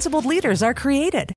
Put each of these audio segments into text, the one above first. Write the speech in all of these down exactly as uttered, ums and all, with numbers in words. principled leaders are created.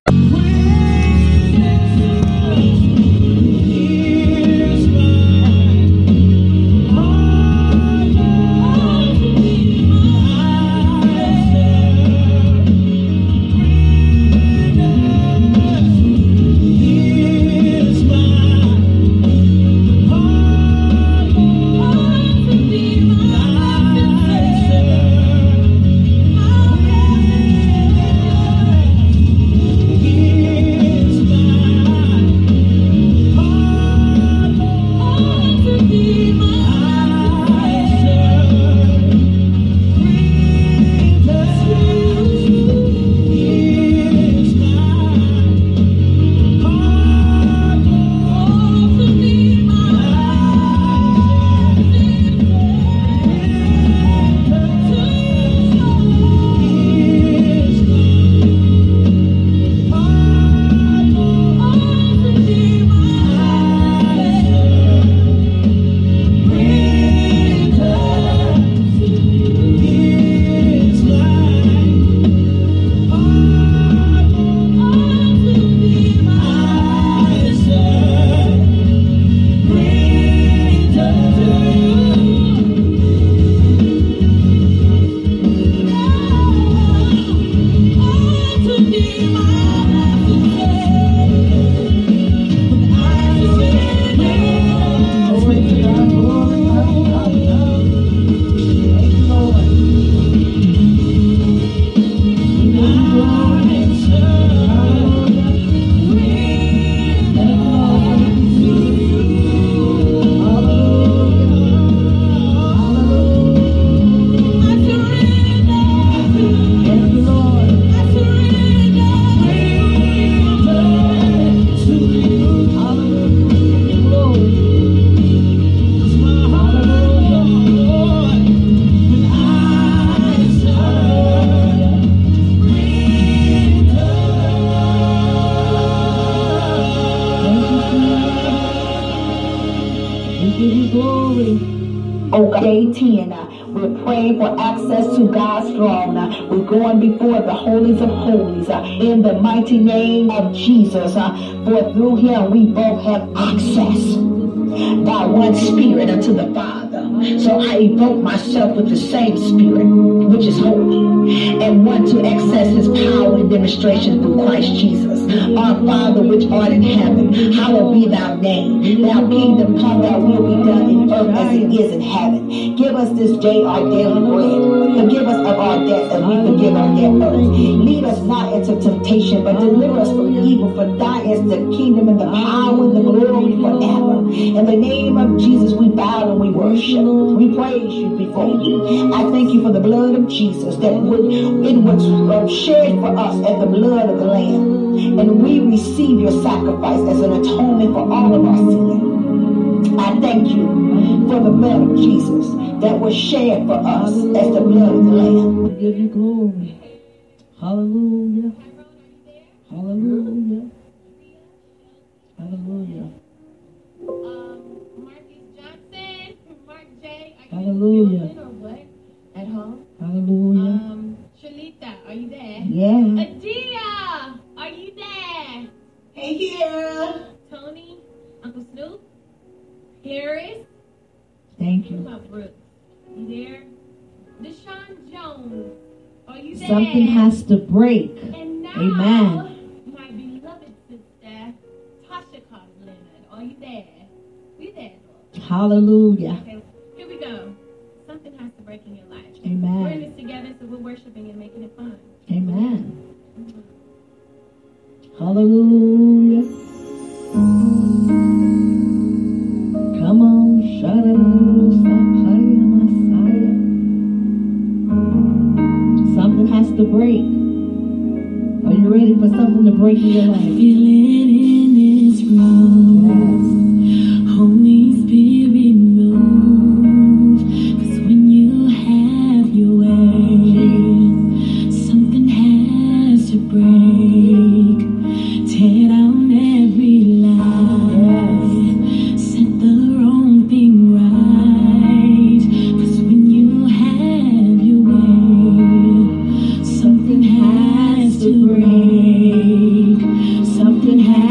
In the mighty name of Jesus, uh, for through him we both have access by one spirit unto the Father. So I evoke myself with the same spirit, which is holy, and want to access his power and demonstration through Christ Jesus. Our Father which art in heaven, hallowed be thy name. Thy kingdom come, thy will be done in earth as it is in heaven. Give us this day our daily bread. Forgive us of our debts, and we forgive our debtors. Lead us not into temptation, but deliver us from evil. For thine is the kingdom and the power and the glory forever. In the name of Jesus, we bow and we worship. We praise you before you. I thank you for the blood of Jesus that would, it was shed for us as the blood of the Lamb. And we receive your sacrifice as an atonement for all of our sin. I thank you for the blood of Jesus that was shed for us as the blood of the Lamb. I give you glory. Hallelujah. Hallelujah. Hallelujah. Hallelujah. At home. Hallelujah. Um, Shalita, are you there? Yeah. Adia, are you there? Hey, Kiara. Tony, Uncle Snoop, Harris. Thank you. What about Brooks? You there? Deshaun Jones, are you there? Something has to break. And now, amen. My beloved sister, Tasha Cobb Leonard, are you there? We there, Lord. Hallelujah. Okay. Go. Something has to break in your life. Amen. We're in this together, so we're worshiping and making it fun. Amen. Mm-hmm. Hallelujah. Come on, Shadda. Something has to break. Are and ready for something to break in your life. I feel it in this room. Yes. Holy Spirit, move. Cause when you have your way, something has to break. Tear down every lie. Yes. Set the wrong thing right. Cause when you have your way, something has to break. Something has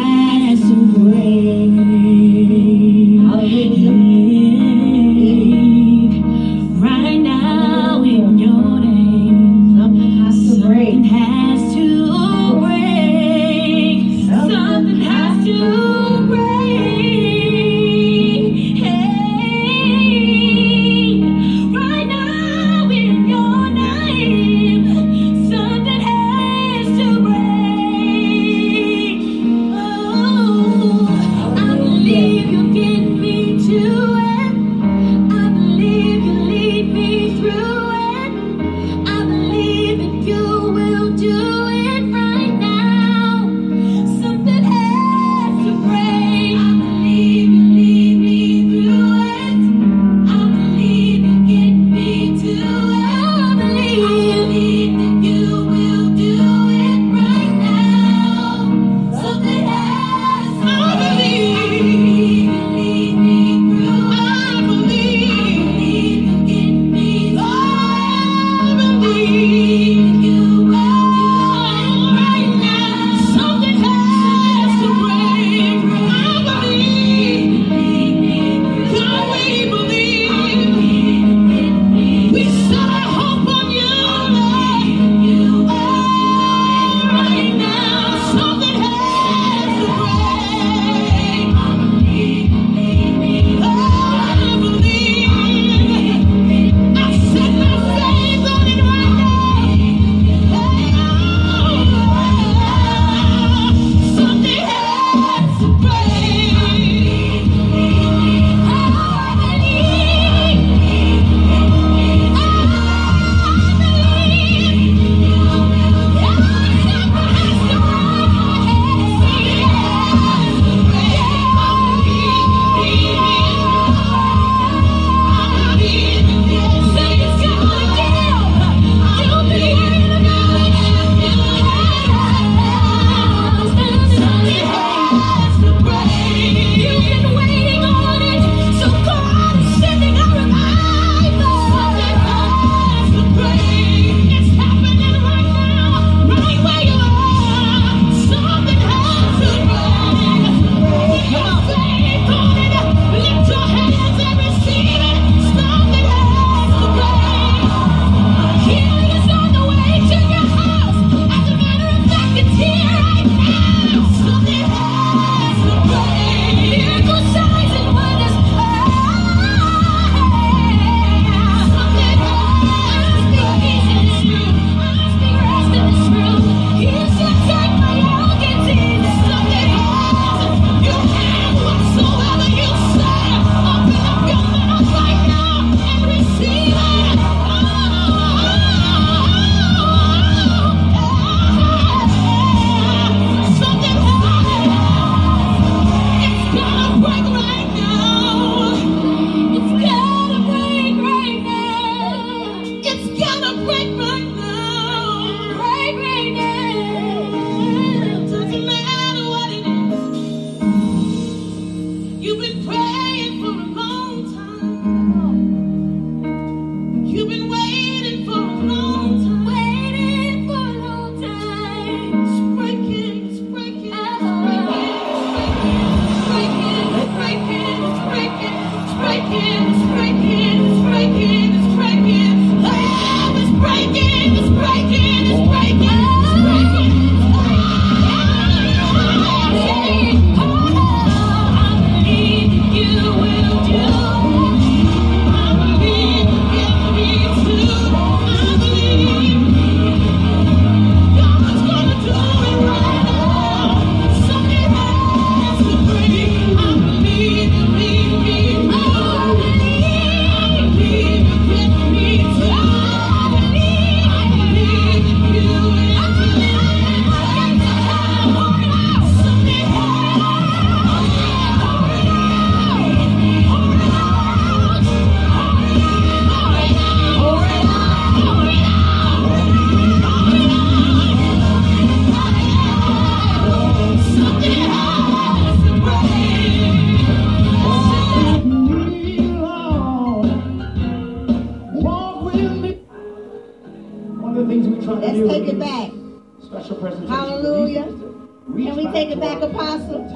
presence. Hallelujah. Can we take it back, Apostle?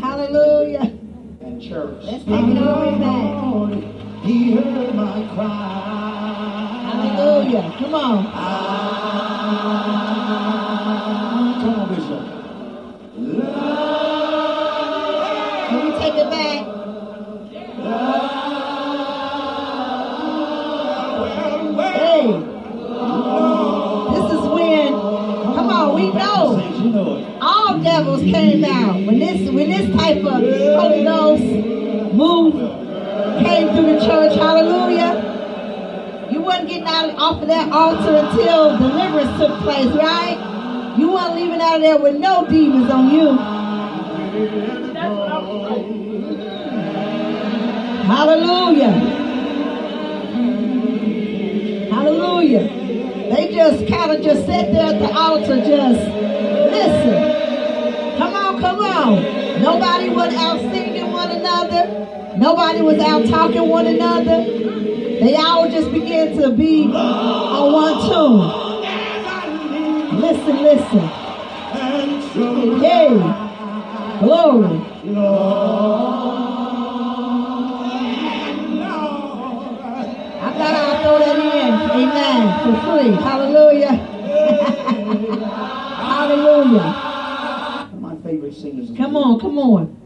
Hallelujah. And church. Let's take it all back. He heard my cry. Hallelujah. Come on. I, come on, Bishop. Love. Can we take it back? Devils came out when this when this type of Holy Ghost move came through the church. Hallelujah. You wasn't getting out off of that altar until deliverance took place, right? You weren't leaving out of there with no demons on you. Hallelujah. Hallelujah. They just kind of just sat there at the altar, just listen. Come on, come on. Nobody was out singing one another. Nobody was out talking one another. They all just began to be on one tune. Listen, listen. Hey, glory. I thought I'd throw that in. Amen. For free. Hallelujah. Hallelujah. Come on, come on.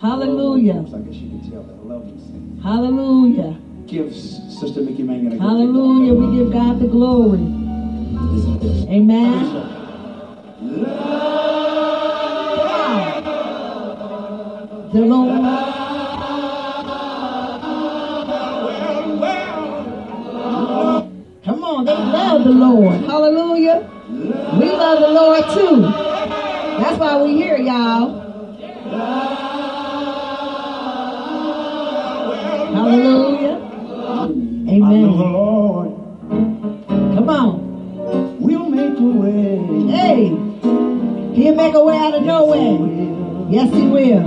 Hallelujah. I guess you can tell that I love these things. Hallelujah. Give Sister Mickey Mangan a glory. Hallelujah. We give God the glory. Amen. Wow. The Lord. Come on, they love the Lord. Hallelujah. We love the Lord too. That's why we here, y'all. Hallelujah. Amen. I know the Lord. Come on. We'll make a way. Hey. He'll make a way out of nowhere. Yes, he will.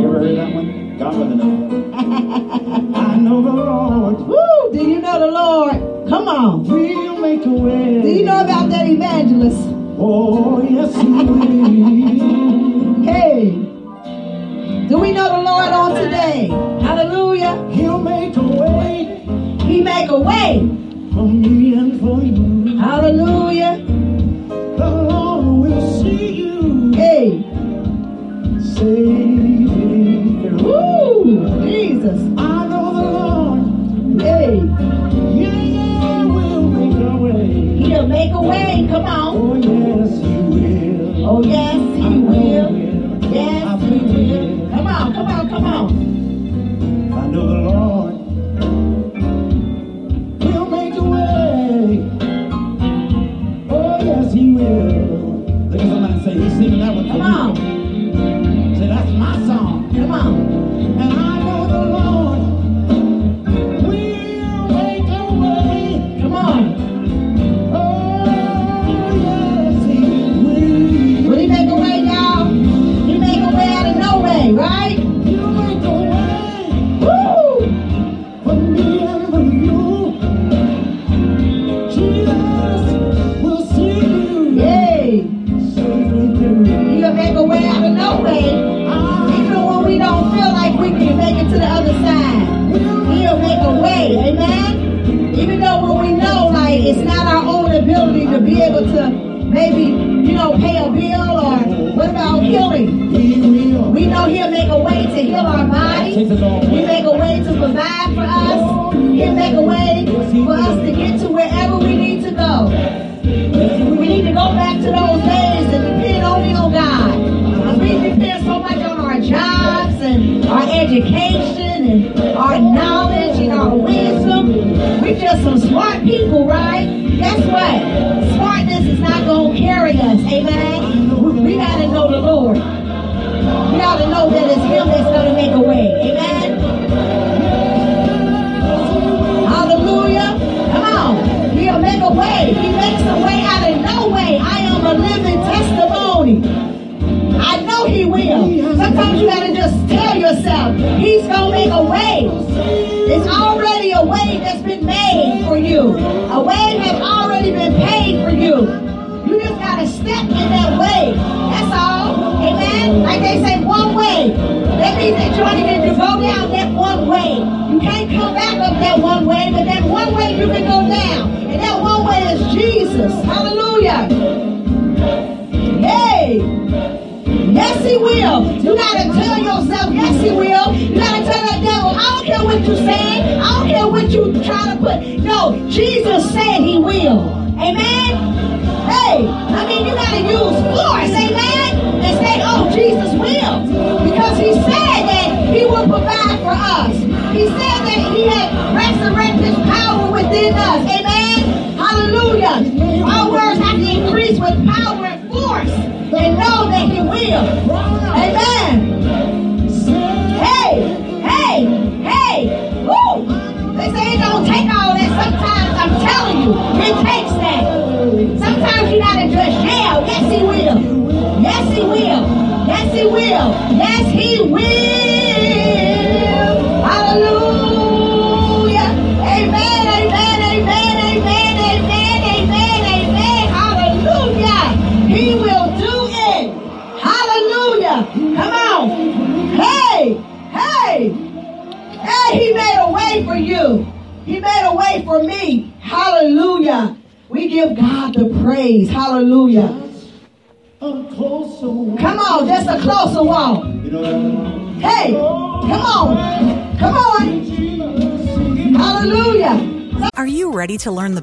You ever heard that one? God with another. I know the Lord. Woo! Do you know the Lord? Come on. We'll make a way. Do you know about that evangelist? Oh, yes, he will. Hey, do we know the Lord on today? Hallelujah. He'll make a way. He make a way. For me and for you. Hallelujah. The Lord will see you. Hey. Savior. Woo, Jesus. I know the Lord. Hey. Yeah, yeah, we'll make a way. He'll make a way. Come on. Oh, yes, he will. Yes, he will. Come on, come on, come on. I know the Lord. He'll make a way. Oh, yes, he will. Look at somebody say, he's singing that one. Come on. Say, that's my song. Come on. And I know the Lord. We'll make a way. Come on. Right? You make a way. Woo! For me and for you. Jesus will see you. Yay! He'll make a way out of no way. Even when we don't feel like we can make it to the other side. He'll make a way. Amen? Even though when we know, like, it's not our own ability to be able to maybe... you know, pay a bill or what about healing? We know he'll make a way to heal our body. He'll make a way to provide for us. He'll make a way for us to get to wherever we need to go. We need to go back to those days and depend only on God. We depend so much on our jobs and our education and our knowledge and our wisdom. We're just some smart people, right? Guess what? Smartness is not going to carry us. Amen? We got to know the Lord. We got to know that it's Him that's going to make a way. Amen? Hallelujah. Come on. He'll make a way. He makes a way out of no way. I am a living testimony. I know He will. Sometimes you got to just tell yourself, He's going to make a way. It's already a way that's been made for you. A way has already been paid for you. through. You just got to step in that way. That's all. Amen? Like they say, one way. That means they're trying to get you go down that one way. You can't come back up that one way, but that one way you can go down. And that one way is Jesus. Hallelujah. Hey. Yes, he will. You got to tell yourself, yes, he will. You got to tell that devil, I don't care what you're saying. I don't care what you try to put. No, Jesus said he will. Amen? Hey, I mean, you got to use force, amen? And say, oh, Jesus will. Because he said that he will provide for us. He said that he had resurrected power within us. Amen? Hallelujah. Our words have to increase with power and force. They know that he will. Amen. Hey, hey, hey. Woo. They say it don't take all that. Sometimes I'm telling you, it takes that. Sometimes you gotta just yell. Yes, he will. Yes, he will. Yes, he will. Yes, he will. Hallelujah. Amen. Amen. Amen. Amen. Amen. Amen. Amen. Hallelujah. He will. Come on. Hey, hey, hey, he made a way for you. He made a way for me. Hallelujah. We give God the praise. Hallelujah. Come on, just a closer walk. Hey, come on. Come on. Hallelujah. Are you ready to learn the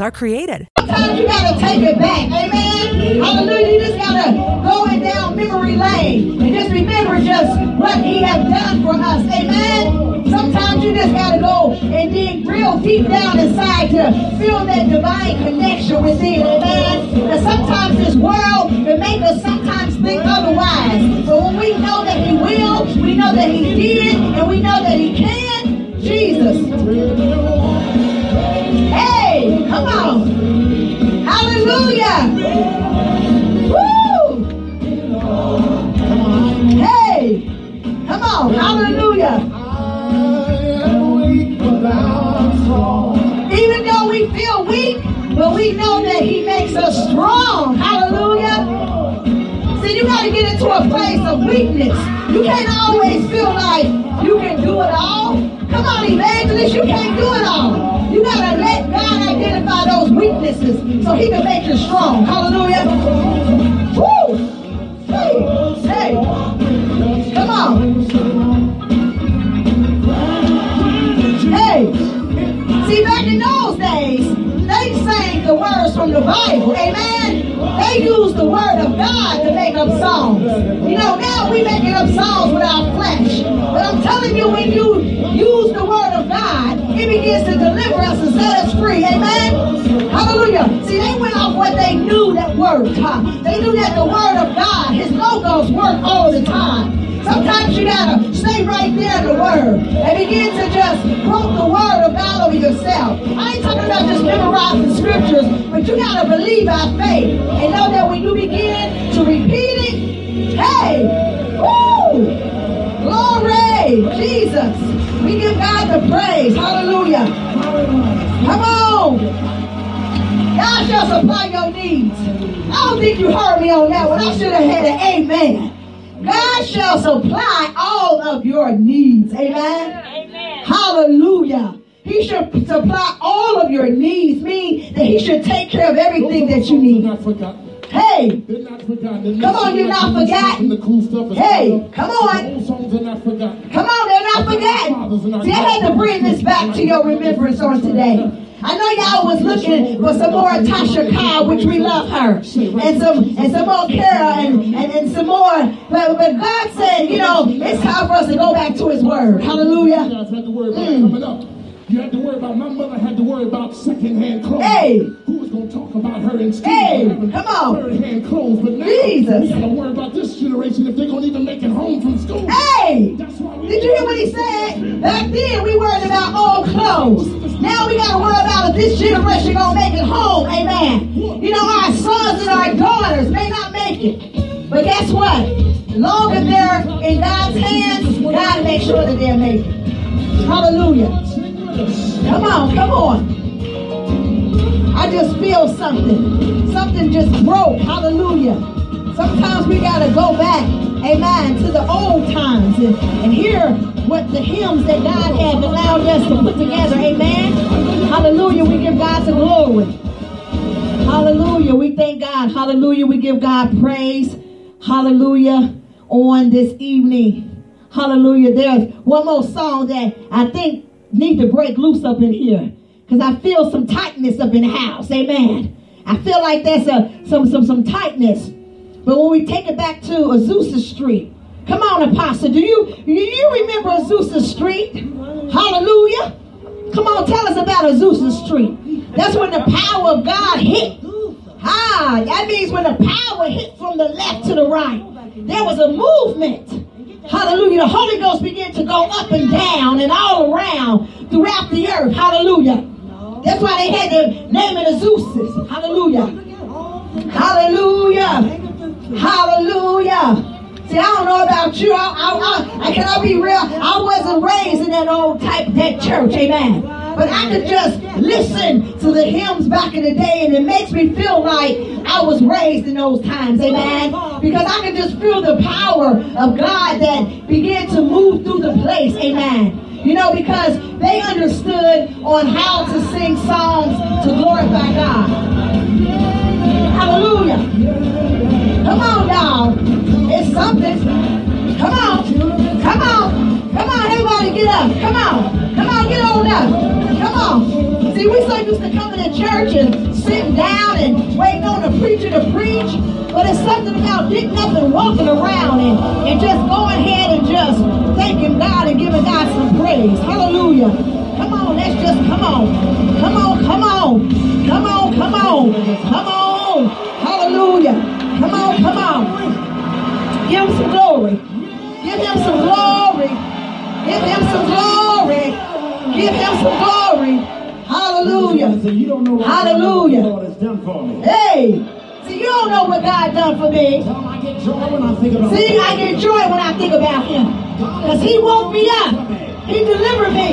are created. Sometimes you gotta take it back, amen? Hallelujah, you just gotta go it down memory lane and just remember just what he has done for us, amen? Sometimes you just gotta go and dig real deep down inside to feel that divine connection within, amen? And sometimes this world can make us sometimes think otherwise. But when we know that he will, we know that he did, and we know that he can, Jesus. Hey, come on. Hallelujah. Woo. Hey, come on. Hallelujah. Even though we feel weak, but we know that he makes us strong. Hallelujah. See, you got to get into a place of weakness. You can't always feel like you can do it all. Come on, evangelist, you can't do it all. You gotta let God identify those weaknesses so he can make you strong. Hallelujah. Woo! Hey, hey. Come on. Hey. See, back in those days, they sang the words from the Bible. Amen. They used the word of God to make up songs. You know, now we making up songs with our flesh. But I'm telling you, when you use the word of God, he begins to deliver us and set us free. Amen? Hallelujah. See, they went off what they knew that worked. Huh? They knew that the word of God, his logos work all the time. Sometimes you gotta stay right there in the word and begin to just quote the word of God over yourself. I ain't talking about just memorizing scriptures, but you gotta believe by faith and know that when you begin to repeat it, hey, woo, glory, Jesus. We give God the praise. Hallelujah. Come on. God shall supply your needs. I don't think you heard me on that one. I should have had an amen. God shall supply all of your needs. Amen. Amen. Hallelujah. He should supply all of your needs, meaning that he should take care of everything that you need. Hey, they're not forgotten. Come on, you're not forgotten. Hey, come on. Come on, they're not forgotten. See, I had to bring this back to your remembrance on today. I know y'all was looking for some more Tasha Cobb, which we love her, and some and some more Kara, and, and, and some more. But, but God said, you know, it's time for us to go back to his word. Hallelujah. Mm. You had to worry about, my mother had to worry about secondhand clothes. Hey. Who was going to talk about her in school? Hey, come on. Third-hand clothes. But now, Jesus, we got to worry about this generation if they're going to even make it home from school. Hey, that's why we did you hear what he said? Back then, we worried about old clothes. Now we got to worry about if this generation going to make it home. Amen. You know, our sons and our daughters may not make it. But guess what? As long as they're in God's hands, God makes sure that they're made it. Hallelujah. Come on, come on. I just feel something. Something just broke. Hallelujah. Sometimes we got to go back, amen, to the old times and, and hear what the hymns that God has allowed us to put together. Amen. Hallelujah. We give God the glory. Hallelujah. We thank God. Hallelujah. We give God praise. Hallelujah. On this evening. Hallelujah. There's one more song that I think need to break loose up in here, because I feel some tightness up in the house. Amen. I feel like there's a, some, some, some tightness. But when we take it back to Azusa Street, come on, Apostle, do you, do you remember Azusa Street? Hallelujah. Come on, tell us about Azusa Street. That's when the power of God hit. Ah, that means when the power hit from the left to the right. There was a movement. Hallelujah. The Holy Ghost began to go up and down and all around throughout the earth. Hallelujah. That's why they had the name of the Azusa. Hallelujah. Hallelujah. Hallelujah. See, I don't know about you. I, I, I, I can I be real? I wasn't raised in that old type, that church. Amen. But I could just listen to the hymns back in the day, and it makes me feel like I was raised in those times, amen? Because I could just feel the power of God that began to move through the place, amen? You know, because they understood on how to sing songs to glorify God. Hallelujah. Come on, y'all. It's something. Come on. Come on. Come on, everybody get up. Come on. Come on, get on up. Come on. See, we so used to come to church and sitting down and waiting on the preacher to preach, but it's something about getting up and walking around and, and just going ahead and just thanking God and giving God some praise. Hallelujah. Come on, let's just come on. Come on, come on. Come on, come on. Come on. Hallelujah. Come on, come on. Give him some glory. Give him some glory. Give him some glory. Give him some glory. Hallelujah. So you don't know what Hallelujah. God has done for me. Hey. See, you don't know what God done for me. So I get joy when I think about See, him. I get joy when I think about him. Because he woke me up. He delivered me.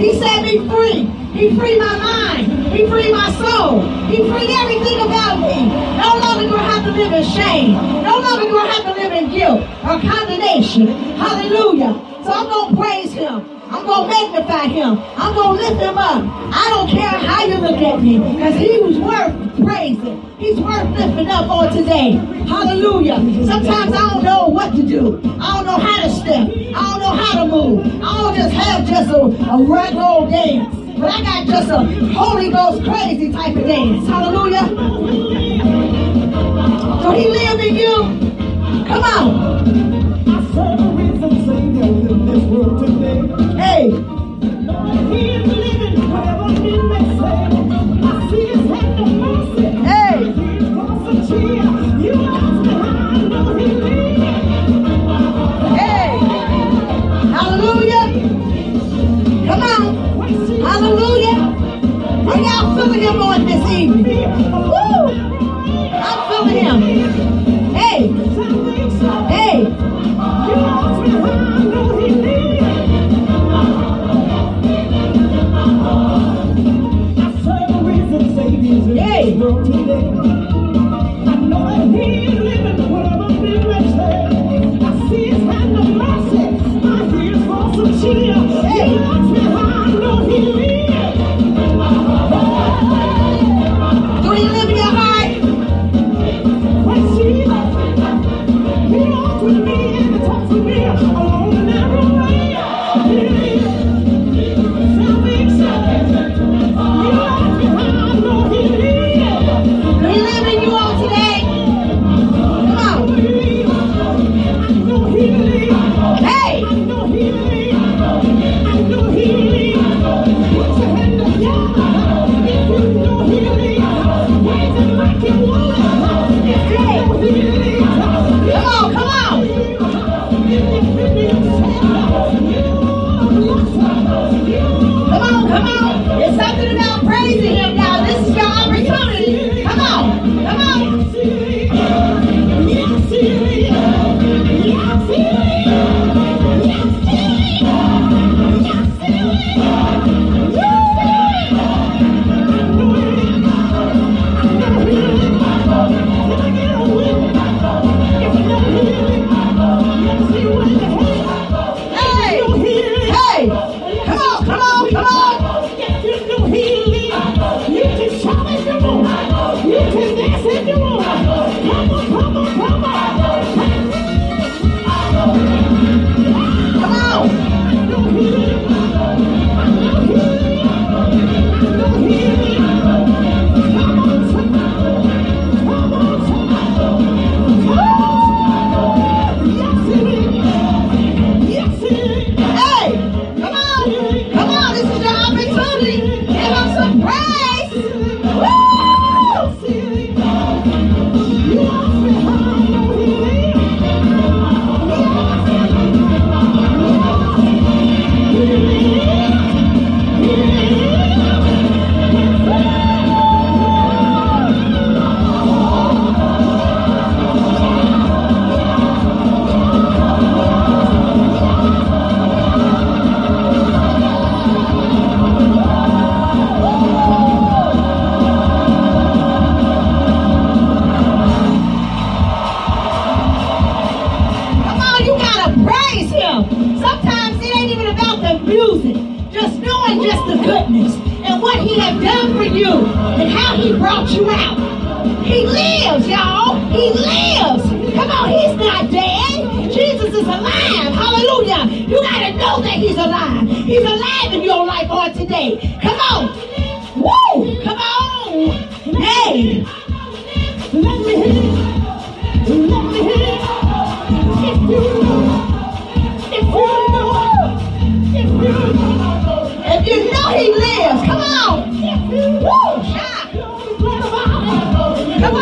He set me free. He freed my mind. He freed my soul. He freed everything about me. No longer do I have to live in shame. No longer do I have to live in guilt or condemnation. Hallelujah. So I'm going to praise him. I'm going to magnify him. I'm going to lift him up. I don't care how you look at me, because he was worth praising. He's worth lifting up on today. Hallelujah. Sometimes I don't know what to do. I don't know how to step. I don't know how to move. I don't just have just a, a regular old dance. But I got just a Holy Ghost crazy type of dance. Hallelujah. So he lives in you. Come on. I serve a risen Savior in this world today. Hey. He is living wherever he may say. I see his hand of mercy. Hey. He's got some cheer. You ask me how I know he lives. Hey. Hallelujah. Come on. Hallelujah. Bring out some of him on this evening. Woo. I'm feeling him. Hey. Hey. brought you out. He lives, y'all. He lives. Come on, he's not dead. Jesus is alive. Hallelujah. You got to know that he's alive. He's alive in your life on today. Come on. Woo. Come on. Hey. Let me hit it. Let me hit it. If you know. If you know. If you know. If you know he lives. Come on. Woo. Come on.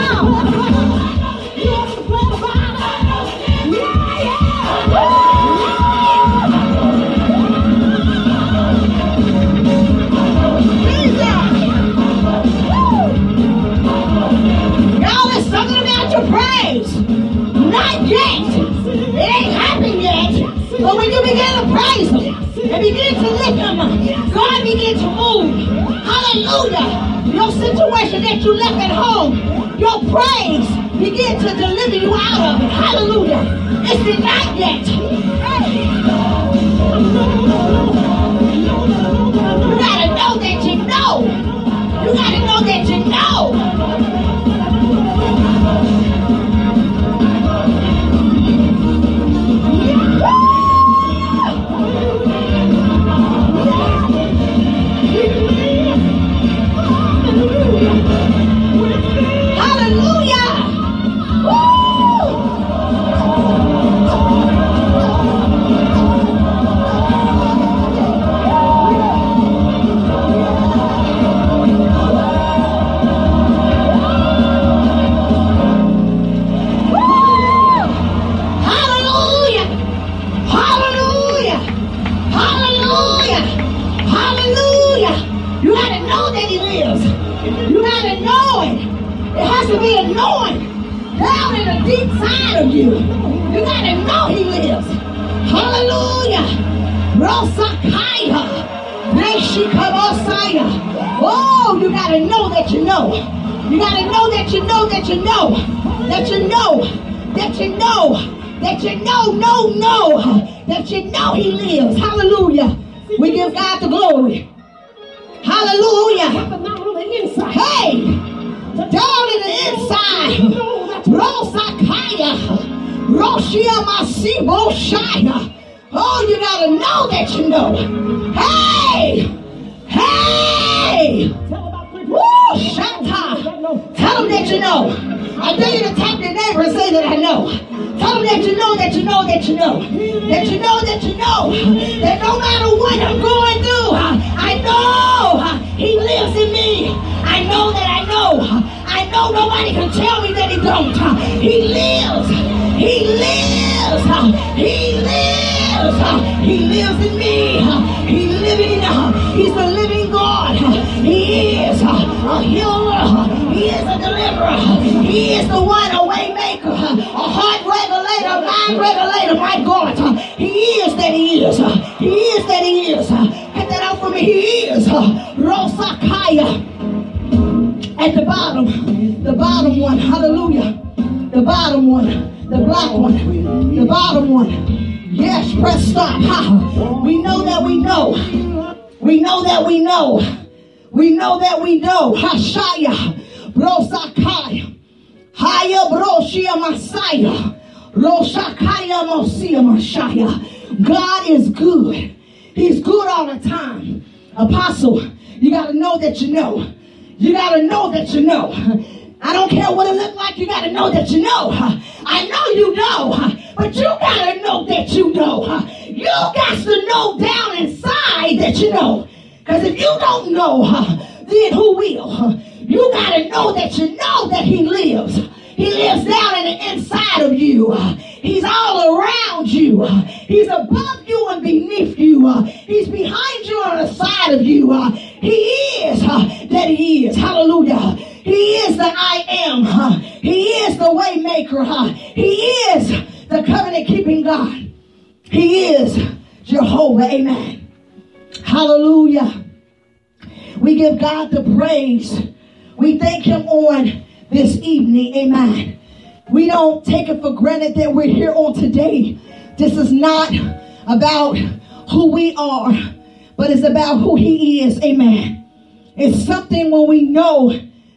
But when you begin to praise him and begin to lift him up, God begin to move. Hallelujah. Your situation that you left at home, your praise begin to deliver you out of it. Hallelujah. It's not yet. You gotta know that you know. You gotta know that you know.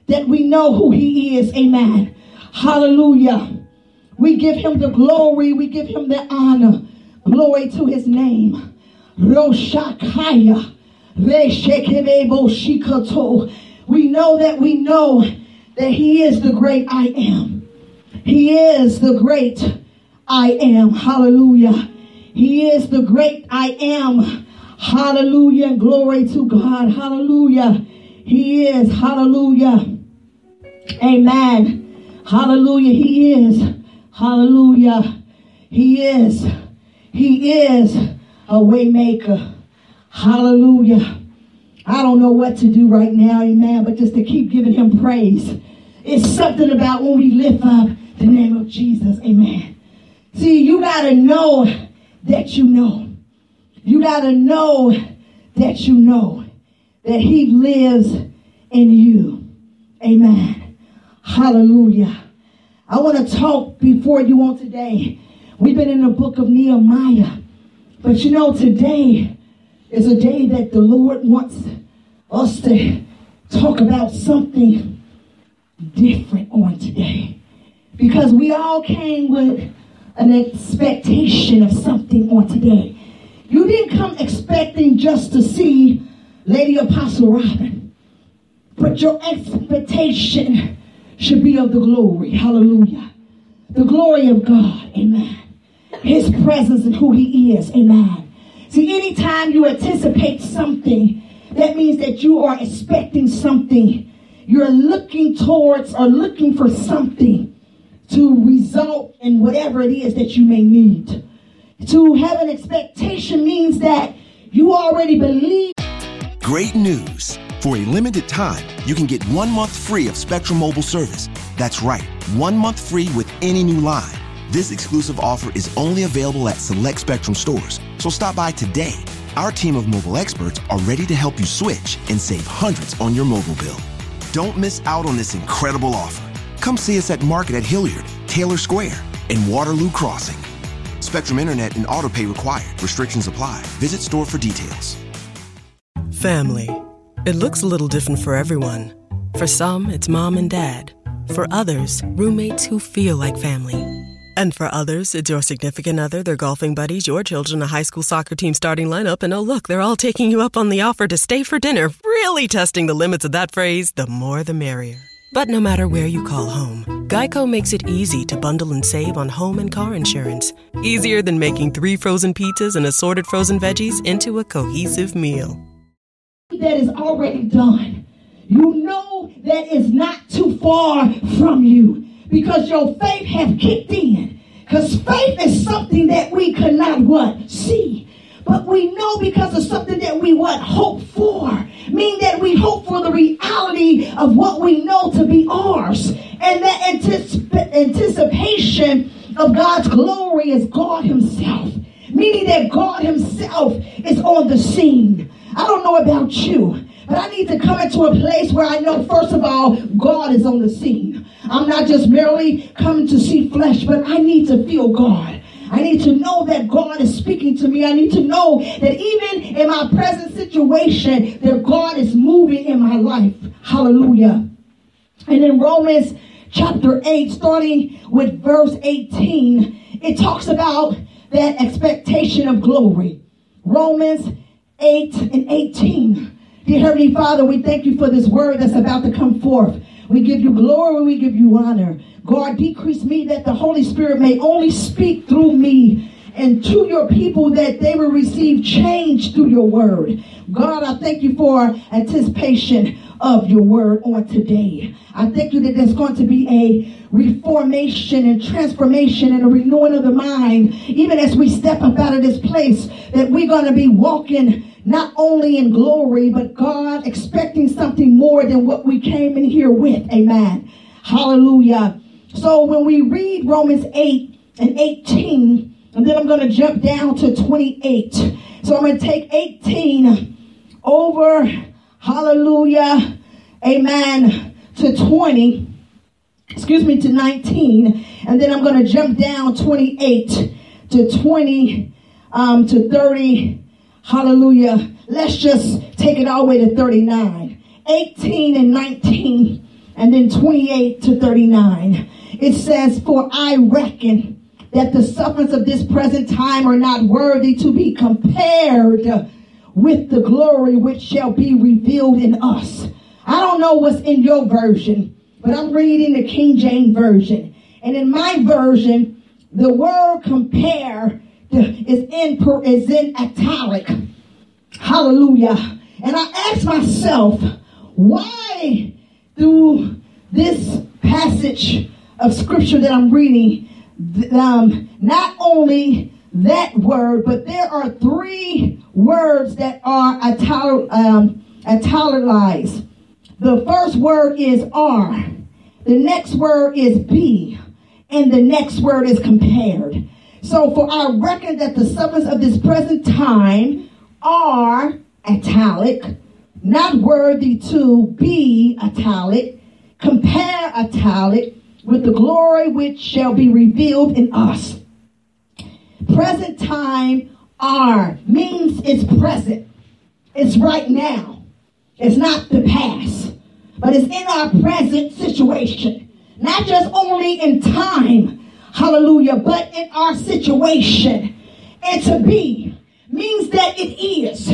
that we know who he is. Amen. Hallelujah. We give him the glory. We give him the honor. Glory to his name. Roshakaya. We know that we know that he is the great I am. He is the great I am. Hallelujah. He is the great I am. Hallelujah. Glory to God. Hallelujah. He is. Hallelujah. Amen. Hallelujah. He is. Hallelujah. He is. He is a waymaker. Hallelujah. I don't know what to do right now. Amen. But just to keep giving him praise. It's something about when we lift up the name of Jesus. Amen. See, you got to know that you know. You got to know that you know that he lives in you. Amen. Hallelujah. I want to talk before you on today. We've been in the book of Nehemiah. But you know, today is a day that the Lord wants us to talk about something different on today. Because we all came with an expectation of something on today. You didn't come expecting just to see Lady Apostle Robin, but your expectation should be of the glory. Hallelujah. The glory of God. Amen. His presence and who he is. Amen. See, anytime you anticipate something, that means that you are expecting something. You're looking towards or looking for something to result in whatever it is that you may need. To have an expectation means that you already believe. Great news. For a limited time, you can get one month free of Spectrum Mobile Service. That's right, one month free with any new line. This exclusive offer is only available at select Spectrum stores, so stop by today. Our team of mobile experts are ready to help you switch and save hundreds on your mobile bill. Don't miss out on this incredible offer. Come see us at Market at Hilliard, Taylor Square, and Waterloo Crossing. Spectrum Internet and auto pay required. Restrictions apply. Visit store for details. Family. It looks a little different for everyone. For some, it's mom and dad. For others, roommates who feel like family. And for others, it's your significant other, their golfing buddies, your children, a high school soccer team starting lineup, and oh look, they're all taking you up on the offer to stay for dinner. Really testing the limits of that phrase, the more the merrier. But no matter where you call home, GEICO makes it easy to bundle and save on home and car insurance. Easier than making three frozen pizzas and assorted frozen veggies into a cohesive meal. That is already done. You know that is not too far from you because your faith have kicked in. Because faith is something that we could not what? See. But we know because of something that we what? Hope for. Meaning that we hope for the reality of what we know to be ours. And that anticip- anticipation of God's glory is God himself. Meaning that God himself is on the scene. I don't know about you, but I need to come into a place where I know, first of all, God is on the scene. I'm not just merely coming to see flesh, but I need to feel God. I need to know that God is speaking to me. I need to know that even in my present situation, that God is moving in my life. Hallelujah. And in Romans chapter eight, starting with verse eighteen, it talks about that expectation of glory. Romans eight and eighteen. Dear Heavenly Father, we thank you for this word that's about to come forth. We give you glory. We give you honor. God, decrease me that the Holy Spirit may only speak through me and to your people that they will receive change through your word. God, I thank you for anticipation of your word on today. I thank you that there's going to be a reformation and transformation and a renewing of the mind. Even as we step up out of this place, that we're going to be walking not only in glory, but God expecting something more than what we came in here with. Amen. Hallelujah. So when we read Romans eight and eighteen, and then I'm going to jump down to twenty-eight. So I'm going to take eighteen over, hallelujah, amen, to twenty, excuse me, to nineteen. And then I'm going to jump down twenty-eight to twenty, um, to thirty, hallelujah. Let's just take it all the way to thirty-nine. eighteen and nineteen and then twenty-eight to thirty-nine. It says, for I reckon that the sufferings of this present time are not worthy to be compared with the glory which shall be revealed in us. I don't know what's in your version, but I'm reading the King James Version. And in my version, the word compare is in, per, is in italic. Hallelujah. And I ask myself, why through this passage of scripture that I'm reading, um, not only that word, but there are three words that are ital- um, italicized. The first word is are, the next word is be, and the next word is compared. So for I reckon that the sufferings of this present time are italic, not worthy to be italic, compare italic with the glory which shall be revealed in us. Present time are means it's present. It's right now. It's not the past, but it's in our present situation. Not just only in time, hallelujah, but in our situation. And to be means that it is.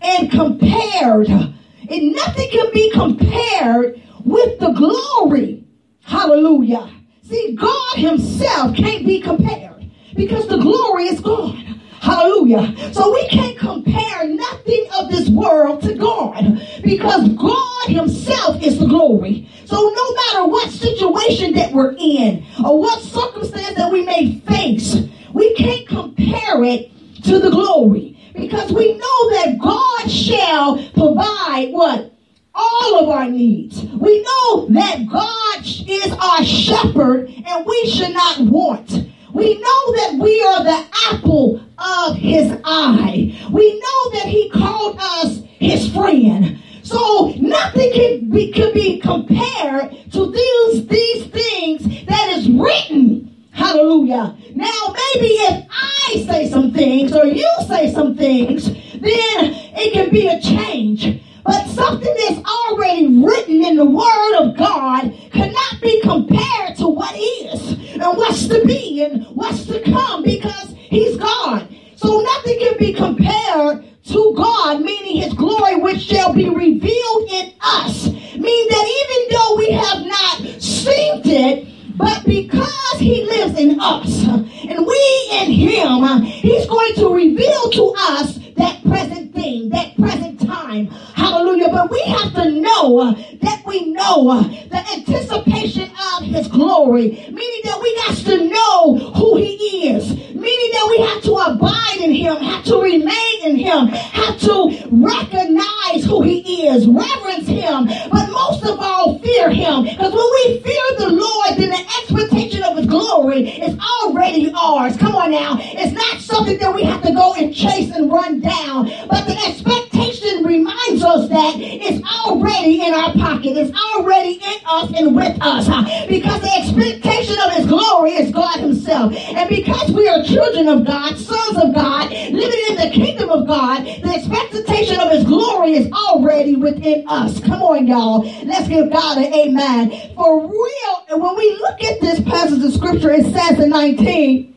And compared, and nothing can be compared with the glory. Hallelujah. See, God himself can't be compared because the glory is God. Hallelujah. So we can't compare nothing of this world to God because God himself is the glory. So no matter what situation that we're in or what circumstance that we may face, we can't compare it to the glory because we know that God shall provide what? All of our needs. We know that God is our shepherd and we should not want. We know that we are the apple of his eye. We know that he called us his friend. So nothing can be, can be compared to these, these things that is written. Hallelujah. Now maybe if I say some things or you say some things, then it can be a change. But something that's already written in the word of God cannot be compared to what is and what's to be and what's to come because he's God. So nothing can be compared to God, meaning his glory which shall be revealed in us. Meaning that even though we have not seen it, but because he lives in us and we in him, he's going to reveal to us that present thing, that present time. Hallelujah. But we have to know uh, that we know uh, the anticipation of his glory, meaning that we got to know who he is, meaning that we have to abide in him, have to remain in him, have to recognize who he is, reverence him, but most of all, fear him. Because when we fear the Lord, then the expectation of his glory is already ours. Come on now. It's not something that we have to go and chase and run down, but the expectation reminds us that it's already in our pocket, it's already in us and with us, huh? Because the expectation of his glory is God himself, and because we are children of God, sons of God, living in the kingdom of God, the expectation of his glory is already within us. Come on, y'all, let's give God an amen for real. And when we look at this passage of scripture, it says in nineteen,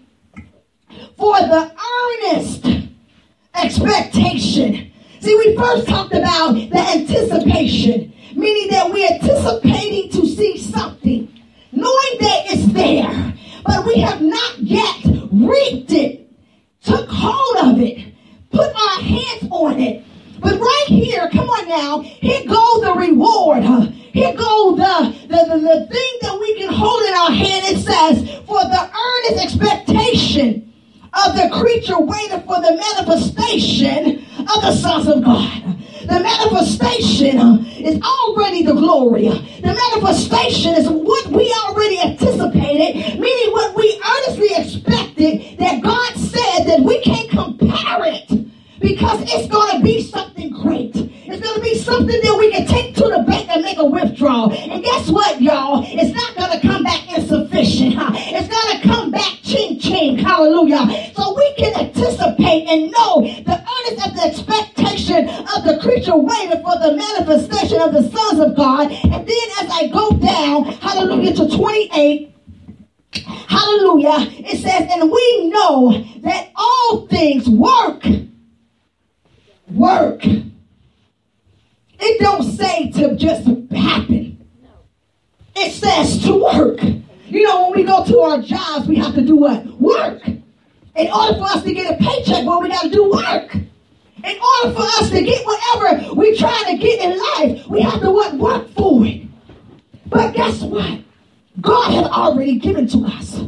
for the earnest expectation. See, we first talked about the anticipation, meaning that we're anticipating to see something, knowing that it's there, but we have not yet reaped it, took hold of it, put our hands on it. But right here, come on now, here goes the reward. Here goes the, the, the, the thing that we can hold in our hand. It says, for the earnest expectation of the creature waiting for the manifestation of the sons of God. The manifestation is already the glory. The manifestation is what we already anticipated, meaning what we earnestly expected, that God said that we can't compare it because it's going to be something great. It's going to be something that we can take to the bank and make a withdrawal. And guess what, y'all? It's not going to come back insufficient. Huh? It's going to come back ching ching. Hallelujah. So we can anticipate and know the earnest of the expectation of the creature that you're waiting for the manifestation of the sons of God. And then as I go down, hallelujah, to twenty-eight, hallelujah, it says, and we know that all things work, work. It don't say to just happen. It says to work. You know, when we go to our jobs, we have to do what? Work. In order for us to get a paycheck, well, we got to do work. In order for us to get whatever we're trying to get in life, we have to what? Work for it. But guess what? God has already given to us.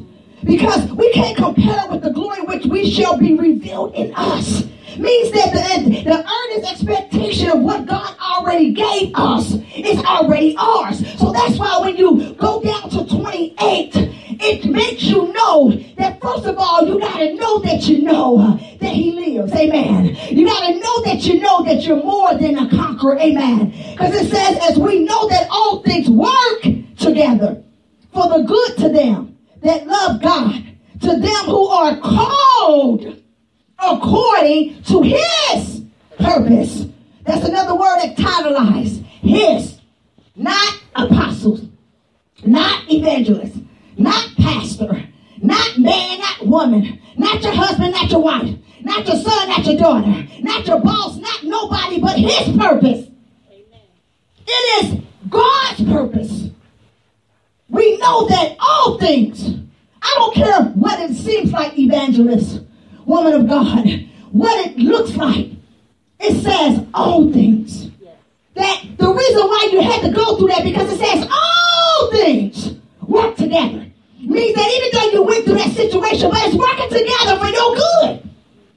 Because we can't compare with the glory which we shall be revealed in us. Means that the, the earnest expectation of what God already gave us is already ours. So that's why when you go down to twenty-eight, it makes you know that first of all, you got to know that you know that he lives. Amen. You got to know that you know that you're more than a conqueror. Amen. Because it says, as we know that all things work together for the good to them that love God, to them who are called according to his purpose. That's another word that titleized. His. Not apostles. Not evangelists. Not pastor. Not man, not woman. Not your husband, not your wife. Not your son, not your daughter. Not your boss, not nobody, but his purpose. Amen. It is God's purpose. We know that all things. I don't care what it seems like, evangelist, woman of God, what it looks like. It says all things. Yeah. That the reason why you had to go through that, because it says all things work together. Means that even though you went through that situation, but it's working together for your good.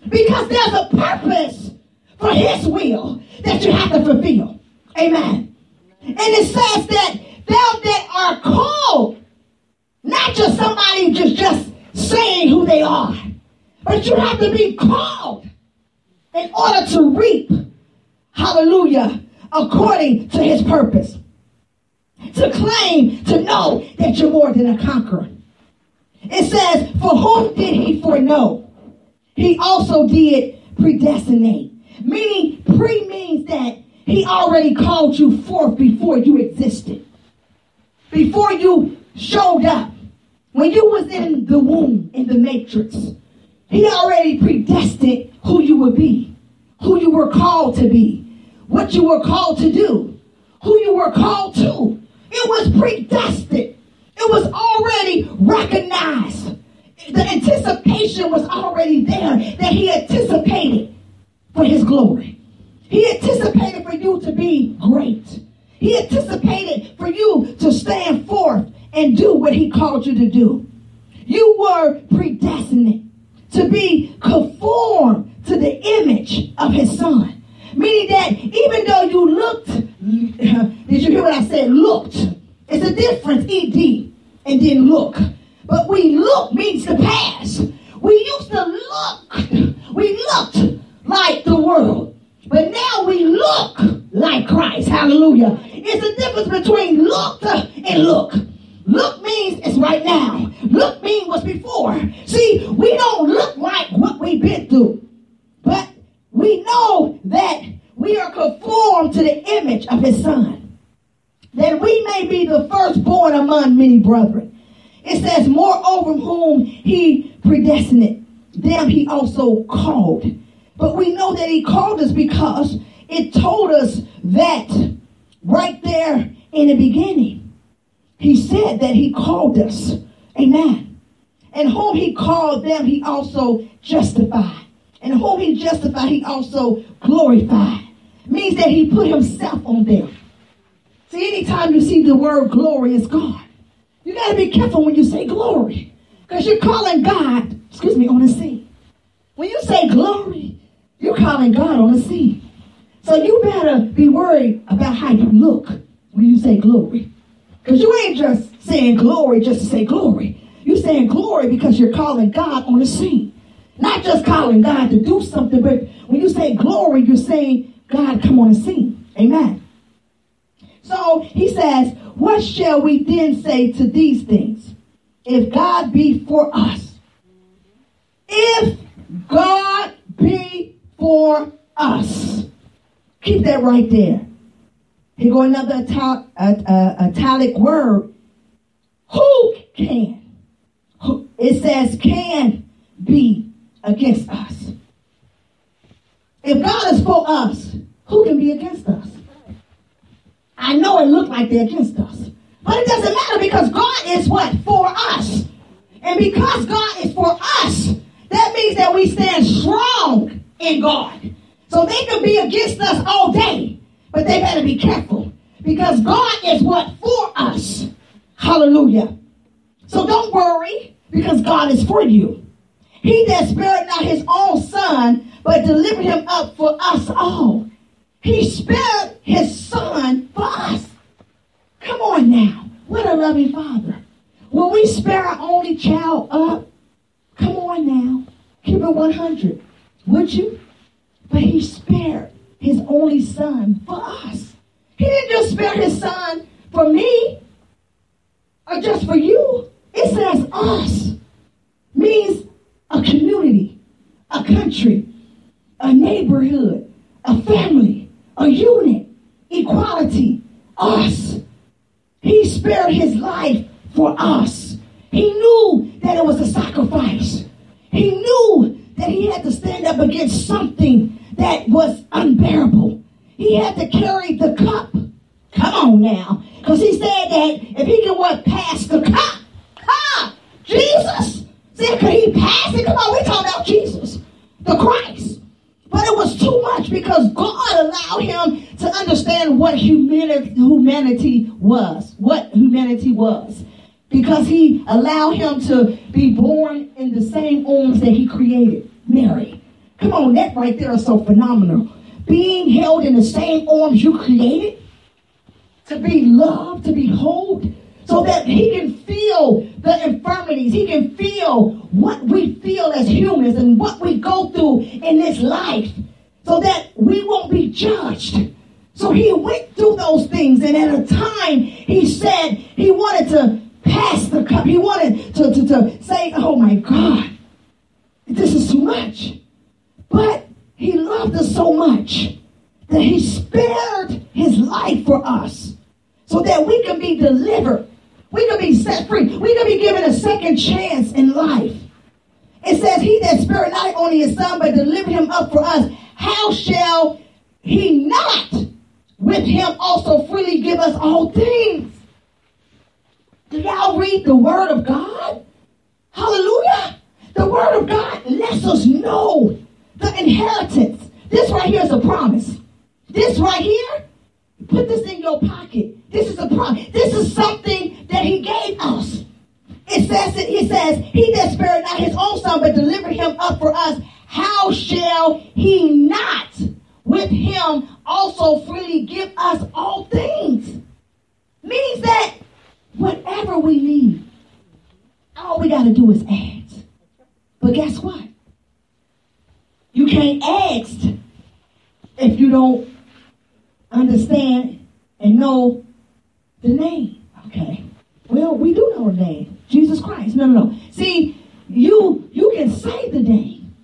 Because there's a purpose for his will that you have to fulfill. Amen. And it says that thou that are called, not just somebody just, just saying who they are, but you have to be called in order to reap, hallelujah, according to his purpose. To claim, to know that you're more than a conqueror. It says, for whom did he foreknow? He also did predestinate. Meaning, pre means that he already called you forth before you existed. Before you showed up, when you was in the womb, in the matrix, he already predestined who you would be, who you were called to be, what you were called to do, who you were called to. It was predestined. It was already recognized. The anticipation was already there that he anticipated for his glory. He anticipated for you to be great. He anticipated for you to stand forth and do what he called you to do. You were predestined to be conformed to the image of his son. Meaning that even though you looked, did you hear what I said? Looked. It's a difference, E D, and then look. But we look means the past. We used to look. We looked like the world. But now we look like Christ. Hallelujah. It's a difference between look and look. Look means it's right now. Look means was before. See, we don't look like what we've been through. But we know that we are conformed to the image of his son. That we may be the firstborn among many brethren. It says, moreover whom he predestined, them he also called. But we know that he called us because it told us that right there in the beginning. He said that he called us. Amen. And whom he called them, he also justified. And whom he justified, he also glorified. Means that he put himself on them. See, anytime you see the word glory, it's God. You got to be careful when you say glory. Because you're calling God, excuse me, on the scene. When you say glory, you're calling God on the scene. So you better be worried about how you look when you say glory. Because you ain't just saying glory just to say glory. You're saying glory because you're calling God on the scene. Not just calling God to do something, but when you say glory, you're saying, God, come on the scene. Amen. So he says, what shall we then say to these things? If God be for us. If God be for us. Keep that right there. Here go another ital- uh, uh, italic word. Who can? Who, it says can be against us. If God is for us, who can be against us? I know it looked like they're against us, but it doesn't matter because God is what? For us. And because God is for us, that means that we stand strong in God. So they could be against us all day, but they better be careful because God is what? For us. Hallelujah. So don't worry because God is for you. He that spared not his own son, but delivered him up for us all. He spared his son for us. Come on now. What a loving father. Will we spare our only child up? Come on now. Keep it one hundred. Would you? But he spared his only son for us. He didn't just spare his son for me or just for you. It says us. Means a community, a country, a neighborhood, a family, a unit, equality, us. He spared his life for us. He knew that it was a sacrifice. He knew that he had to stand up against something that was unbearable. He had to carry the cup. Come on now. Because he said that if he can what, pass the cup. Ha! Jesus said, could he pass it? Come on, we're talking about Jesus, the Christ. But it was too much because God allowed him to understand what humanity, humanity was. What humanity was. Because he allowed him to be born in the same arms that he created, Mary. Come on, that right there is so phenomenal. Being held in the same arms you created. To be loved, to be held. So that he can feel the infirmities. He can feel what we feel as humans and what we go through in this life so that we won't be judged. So he went through those things, and at a time he said he wanted to pass the cup. He wanted to, to, to say, oh my God, this is too much. But he loved us so much that he spared his life for us so that we can be delivered. We could be set free. We could be given a second chance in life. It says, he that spared not only his son, but delivered him up for us. How shall he not with him also freely give us all things? Do y'all read the word of God? Hallelujah. The word of God lets us know the inheritance. This right here is a promise. This right here, put this in your pocket. This is a promise. This is something that he gave us. It says that he says, he that spared not his own son, but delivered him up for us, how shall he not with him also freely give us all things? Means that whatever we need, all we got to do is ask. But guess what? You can't ask if you don't understand and know the name. Okay. Well, we do know the name, Jesus Christ. No, no, no. See, you you can say the name,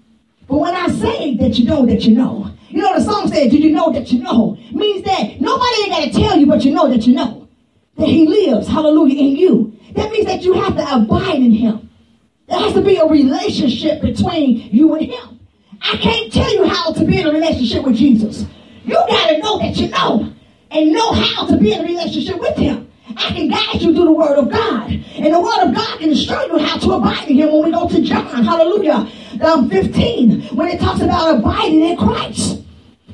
but when I say that you know that you know, you know the song says, "Do you know that you know?" Means that nobody ain't gotta tell you, but you know that you know that He lives. Hallelujah in you. That means that you have to abide in Him. There has to be a relationship between you and Him. I can't tell you how to be in a relationship with Jesus. You gotta know that you know, and know how to be in a relationship with Him. I can guide you through the word of God. And the word of God can show you how to abide in Him when we go to John, hallelujah, um, fifteen, when it talks about abiding in Christ.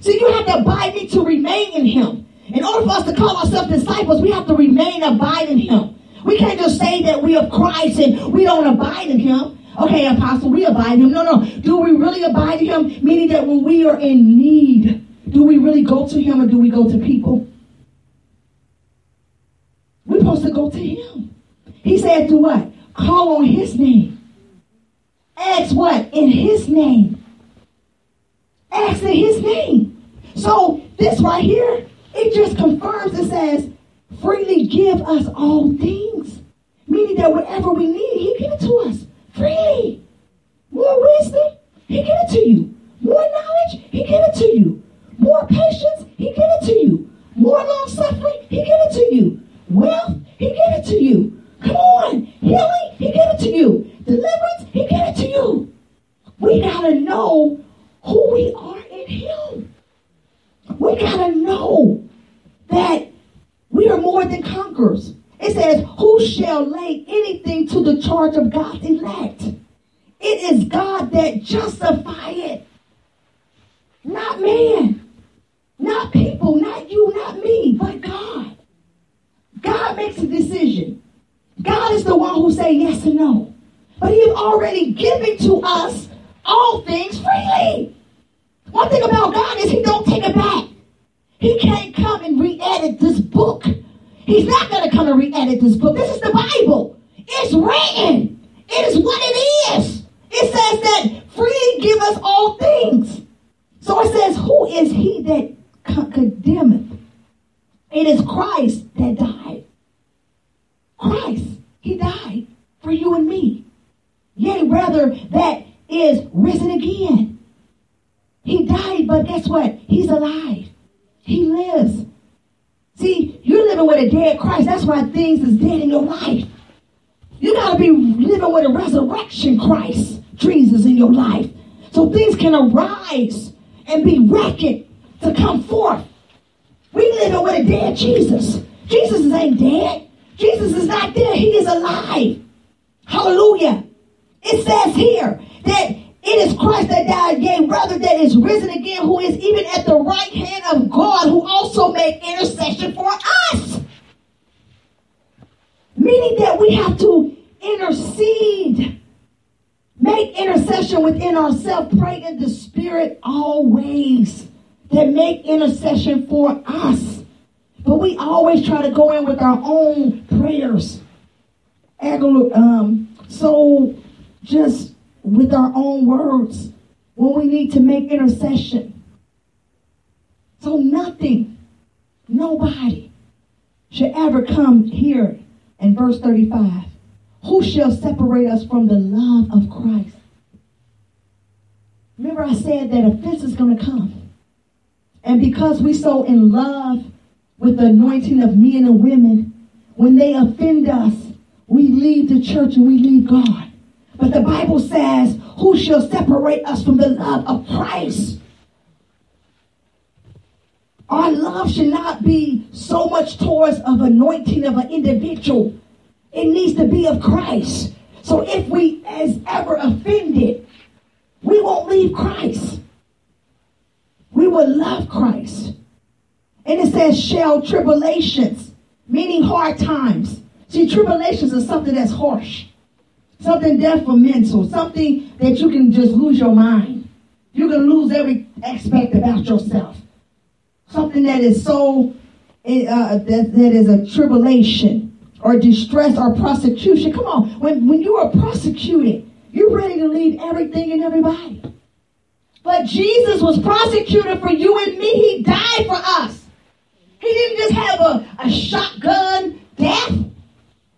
So you have to abide in, to remain in Him. In order for us to call ourselves disciples, we have to remain abide in Him. We can't just say that we of Christ and we don't abide in Him. Okay, Apostle, we abide in Him. No, no. Do we really abide in Him? Meaning that when we are in need, do we really go to Him or do we go to people? We're supposed to go to Him. He said to what? Call on His name. Ask what? In His name. Ask in His name. So this right here, it just confirms, it says, freely give us all things. Meaning that whatever we need, He give it to us. Freely. More wisdom, He give it to you. More knowledge, He give it to you. More patience, He We got to know who we are in Him. We got to know that we are more than conquerors. It says, who shall lay anything to the charge of God's elect? It is God that justifieth, not man, not people, not you, not me, but God. God makes a decision. God is the one who says yes and no. But He has already given to us all things freely. One thing about God is He don't take it back. He can't come and re-edit this book. He's not going to come and re-edit this book. This is the Bible. It's written. It is what it is. It says that freely give us all things. So it says, who is he that con- condemneth? It is Christ that died. Christ, He died for you and me. Yea, rather, that is risen again. He died, but guess what? He's alive. He lives. See, you're living with a dead Christ. That's why things is dead in your life. You got to be living with a resurrection Christ, Jesus, in your life. So things can arise and be reckoned to come forth. We living with a dead Jesus. Jesus ain't dead. Jesus is not dead. He is alive. Hallelujah. It says here that it is Christ that died, yea, rather that is risen again, who is even at the right hand of God, who also make intercession for us. Meaning that we have to intercede, make intercession within ourselves, pray in the Spirit always, that make intercession for us. But we always try to go in with our own prayers. Um, so just... with our own words when we need to make intercession. So nothing, nobody should ever come here in verse thirty-five. Who shall separate us from the love of Christ? Remember I said that offense is going to come. And because we so in love with the anointing of men and women, when they offend us, we leave the church and we leave God. But the Bible says, who shall separate us from the love of Christ? Our love should not be so much towards of anointing of an individual. It needs to be of Christ. So if we as ever offended, we won't leave Christ. We will love Christ. And it says, shall tribulations, meaning hard times. See, tribulations is something that's harsh. Something detrimental, something that you can just lose your mind. You can lose every aspect about yourself. Something that is so, uh, that, that is a tribulation or distress or prosecution. Come on, when, when you are prosecuted, you're ready to leave everything and everybody. But Jesus was prosecuted for you and me. He died for us. He didn't just have a, a shotgun death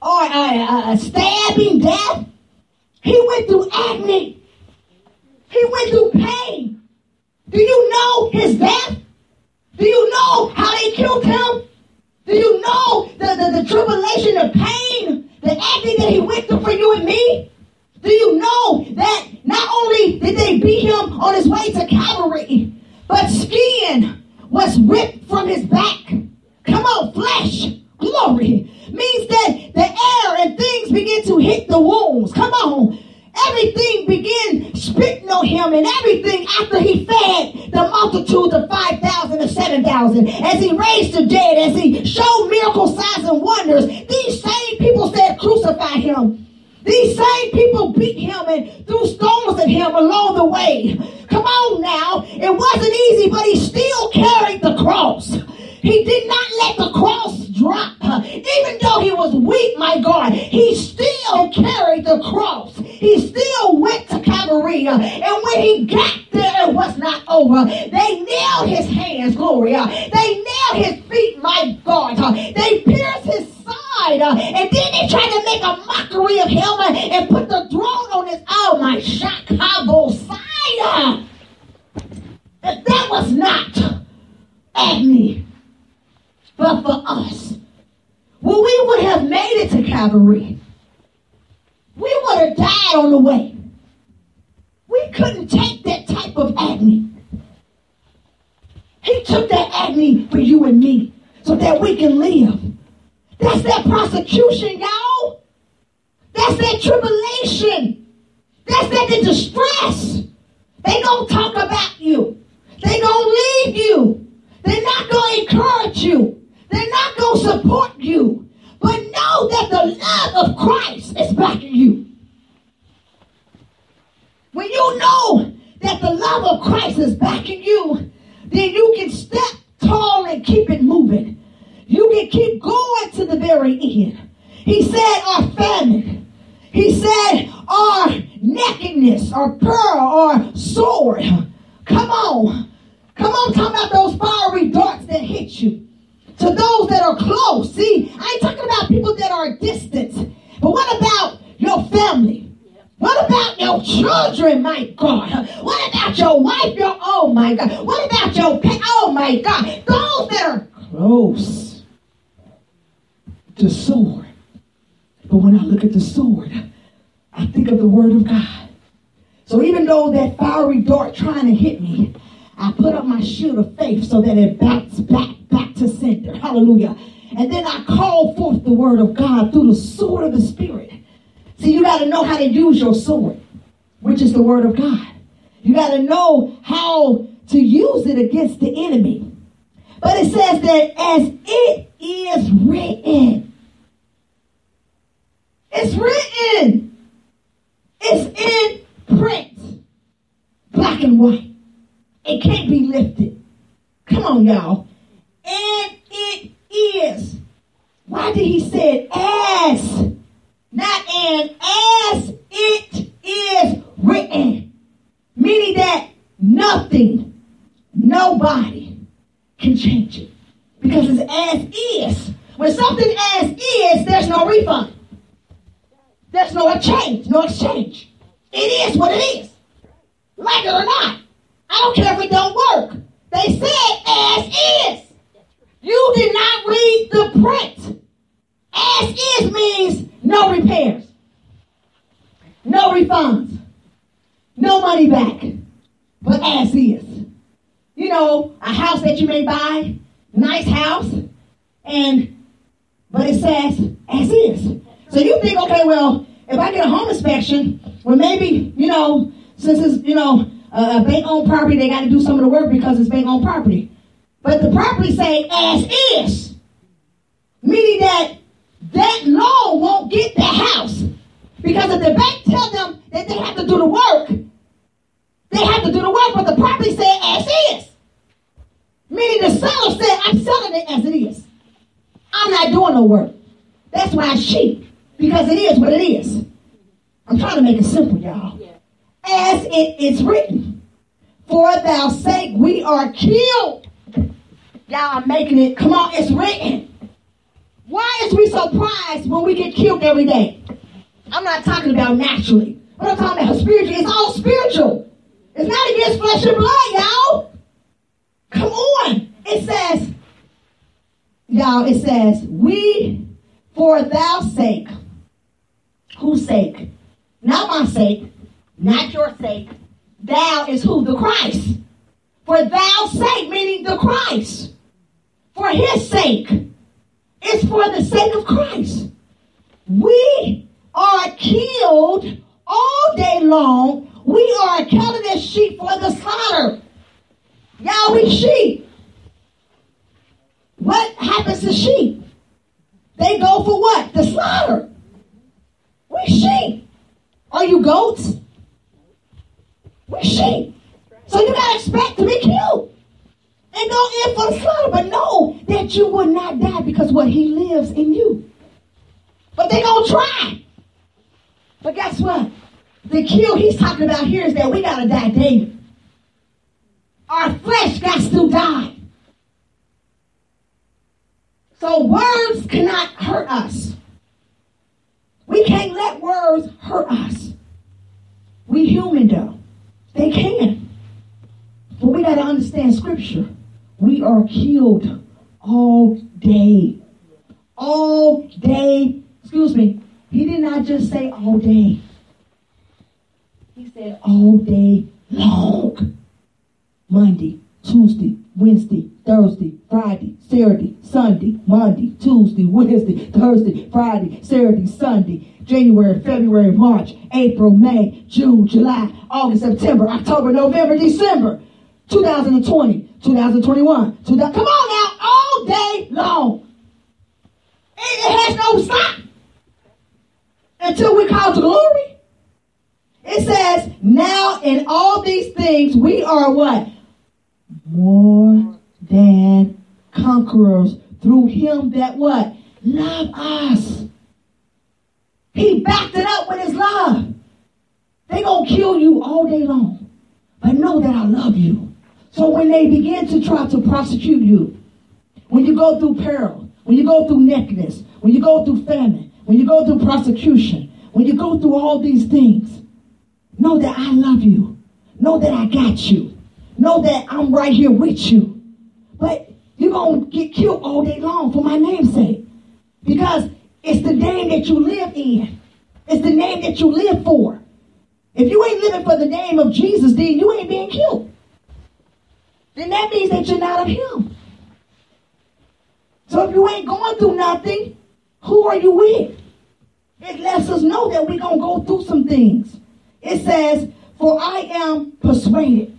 or a, a stabbing death. He went through agony. He went through pain. Do you know his death? Do you know how they killed him? Do you know the, the, the tribulation, the pain, the agony that he went through for you and me? Do you know that not only did they beat him on his way to Calvary, but skin was ripped from his back? Come on, flesh, glory. Means that the air and things begin to hit the wounds. Come on. Everything began spitting on him, and everything after he fed the multitude of five thousand to seven thousand. As he raised the dead, as he showed miracle signs and wonders, these same people said crucify him. These same people beat him and threw stones at him along the way. Come on now. It wasn't easy, but he still carried the cross. He did not let the cross drop. Even though he was weak, my God, he still carried the cross. He still went to Calvary. And when he got there, it was not over. They nailed his hands, glory. They nailed his feet, my God. They pierced his side. And then they tried to make a mockery of him and put the throne on his, oh, my Chicago side. But that was not agony. But for us, well, we would have made it to Calvary. We would have died on the way. We He couldn't take that type of agony. He took that agony for you and me so that we can live. That's that persecution, y'all. That's that tribulation. That's that the distress. They don't talk about you. They don't leave you. They're not going to encourage you. They're not going to support you. But know that the love of Christ is backing you. When you know that the love of Christ is backing you, then you can step tall and keep it moving. You can keep going to the very end. He said our famine. He said our nakedness, our pearl, our sword. Come on. Come on, talk about those fiery darts that hit you. To those that are close. See, I ain't talking about people that are distant. But what about your family? What about your children, my God? What about your wife, your, oh my God? What about your, oh my God? Those that are close to sword. But when I look at the sword, I think of the word of God. So even though that fiery dart trying to hit me, I put up my shield of faith so that it backs back, back to center. Hallelujah. And then I call forth the word of God through the sword of the Spirit. See, you got to know how to use your sword, which is the word of God. You got to know how to use it against the enemy. But it says that as it is written. It's written. It's in print. Black and white. It can't be lifted. Come on, y'all. And it is. Why did he say as? Not an as it is written. Meaning that nothing, nobody can change it. Because it's as is. When something as is, there's no refund. There's no change, no exchange. It is what it is. Like it or not. I don't care if it don't work. They said as is. You did not read the print. As is means no repairs. No refunds. No money back. But as is. You know, a house that you may buy, nice house, and but it says as is. So you think, okay, well, if I get a home inspection, well maybe, you know, since it's, you know, Uh, bank-owned property, they got to do some of the work because it's bank-owned property. But the property say as is, meaning that that loan won't get the house. Because if the bank tell them that they have to do the work, they have to do the work, but the property said as is. Meaning the seller said, I'm selling it as it is. I'm not doing no work. That's why it's cheap, because it is what it is. I'm trying to make it simple, y'all. Yeah. As it is written, for thou sake we are killed. Y'all are making it. Come on, it's written. Why is we surprised when we get killed every day? I'm not talking about naturally. What I'm talking about spiritually. It's all spiritual. It's not against flesh and blood, y'all. Come on. It says, y'all, it says, we for thou sake. Whose sake? Not my sake. Not your sake. Thou is who? The Christ. For thou's sake, meaning the Christ. For his sake. It's for the sake of Christ. We are killed all day long. We are counted as sheep for the slaughter. Y'all, we sheep. What happens to sheep? They go for what? The slaughter. We sheep. Are you goats? We're sheep. So you got to expect to be killed. And go in for the slaughter. But know that you will not die because what he lives in you. But they're going to try. But guess what? The kill he's talking about here is that we got to die daily. Our flesh got to die. So words cannot hurt us. We can't let words hurt us. We human though. They can. But we got to understand scripture. We are killed all day. All day. Excuse me. He did not just say all day. He said all day long. Monday, Tuesday, Wednesday, Thursday, Friday, Saturday, Sunday, Monday, Tuesday, Wednesday, Thursday, Friday, Saturday, Sunday, January, February, March, April, May, June, July, August, September, October, November, December, two thousand twenty, two thousand twenty-one, two thousand, come on now, all day long. It, it has no stop until we call to glory. It says, now in all these things we are what? More than conquerors through him that what? Love us. He backed it up with his love. They gonna kill you all day long. But know that I love you. So when they begin to try to prosecute you, when you go through peril, when you go through nakedness, when you go through famine, when you go through prosecution, when you go through all these things, know that I love you. Know that I got you. Know that I'm right here with you. But you're going to get killed all day long for my name's sake. Because it's the name that you live in. It's the name that you live for. If you ain't living for the name of Jesus, then you ain't being killed. Then that means that you're not of him. So if you ain't going through nothing, who are you with? It lets us know that we're going to go through some things. It says, for I am persuaded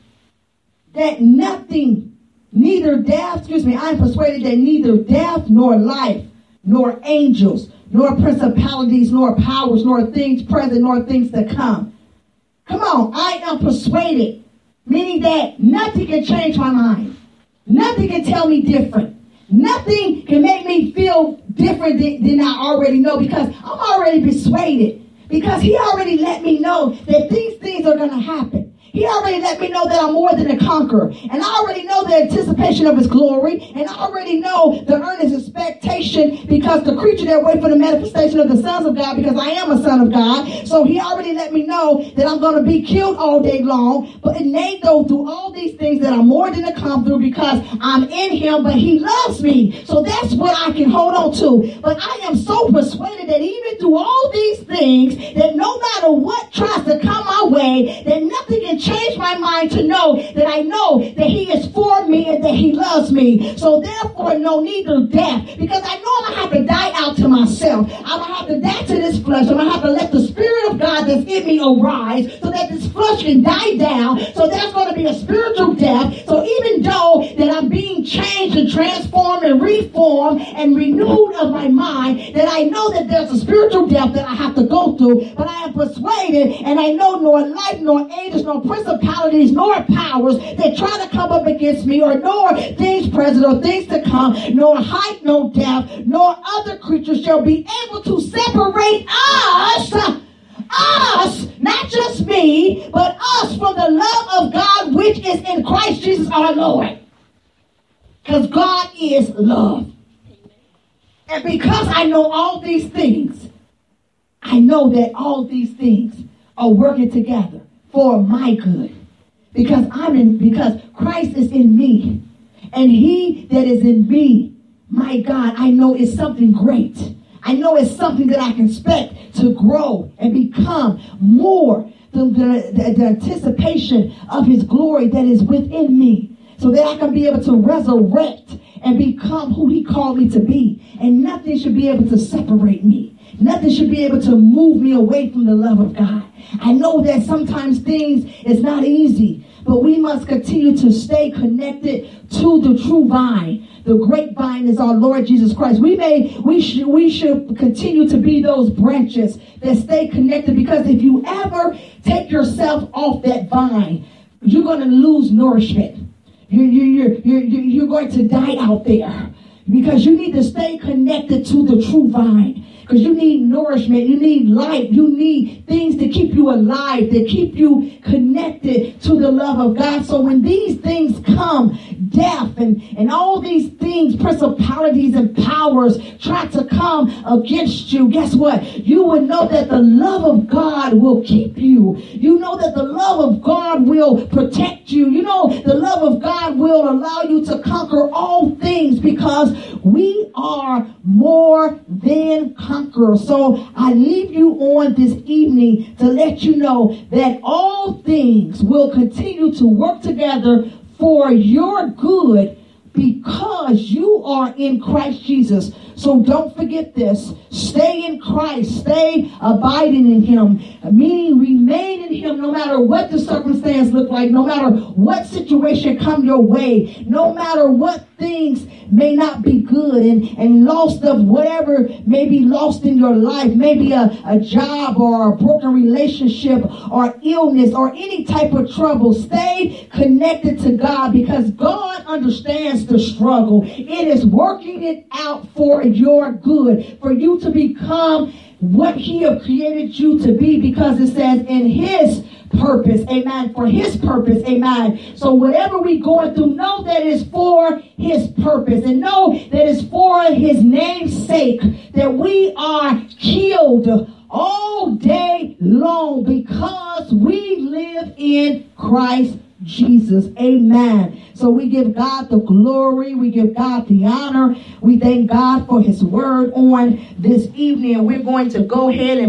that nothing, neither death, excuse me, I am persuaded that neither death nor life, nor angels, nor principalities, nor powers, nor things present, nor things to come. Come on, I am persuaded, meaning that nothing can change my mind. Nothing can tell me different. Nothing can make me feel different than, than I already know because I'm already persuaded. Because he already let me know that these things are going to happen. He already let me know that I'm more than a conqueror. And I already know the anticipation of his glory. And I already know the earnest expectation because the creature that waits for the manifestation of the sons of God, because I am a son of God. So he already let me know that I'm going to be killed all day long. But nay, though, through all these things that I'm more than a conqueror because I'm in him, but he loves me. So that's what I can hold on to. But I am so persuaded that even through all these things, that no matter what tries to come my way, that nothing can change my mind to know that I know that he is for me and that he loves me. So therefore, no need of death, because I know I'm going to have to die out to myself. I'm going to have to die to this flesh. I'm going to have to let the spirit of God that's in me arise so that this flesh can die down. So that's going to be a spiritual death. So even though that I'm being changed and transformed and reformed and renewed of my mind, that I know that there's a spiritual death that I have to go through, but I am persuaded and I know nor life, nor angels, nor principalities, nor powers that try to come up against me, or nor things present or things to come, nor height, nor depth, nor other creatures shall be able to separate us, us, not just me, but us from the love of God which is in Christ Jesus our Lord. Because God is love. And because I know all these things, I know that all these things are working together for my good, because I'm in, because Christ is in me, and he that is in me, my God, I know is something great. I know it's something that I can expect to grow and become more than the, the, the anticipation of his glory that is within me, so that I can be able to resurrect and become who he called me to be, and nothing should be able to separate me. Nothing should be able to move me away from the love of God. I know that sometimes things is not easy, but we must continue to stay connected to the true vine. The great vine is our Lord Jesus Christ. We may, we should, we should continue to be those branches that stay connected, because if you ever take yourself off that vine, you're going to lose nourishment. You, you, you, you, you, you're going to die out there, because you need to stay connected to the true vine. Because you need nourishment, you need life, you need things to keep you alive, to keep you connected to the love of God. So when these things come, death and, and all these things, principalities and powers try to come against you, guess what? You will know that the love of God will keep you. You know that the love of God will protect you. You know the love of God will allow you to conquer all things, because we are more than conquerors. conqueror. So I leave you on this evening to let you know that all things will continue to work together for your good, because you are in Christ Jesus. So don't forget this. Stay in Christ. Stay abiding in him. Meaning remain in him no matter what the circumstance look like, no matter what situation come your way, no matter what things may not be good and, and lost of whatever may be lost in your life, maybe a, a job or a broken relationship or illness or any type of trouble. Stay connected to God, because God understands the struggle. It is working it out for your good, for you to become what he have created you to be, because it says in his purpose, amen, for his purpose, amen. So whatever we going through, know that it's for his purpose, and know that it's for his name's sake, that we are killed all day long because we live in Christ Jesus, amen. So we give God the glory, we give God the honor, we thank God for his word on this evening. We're going to go ahead and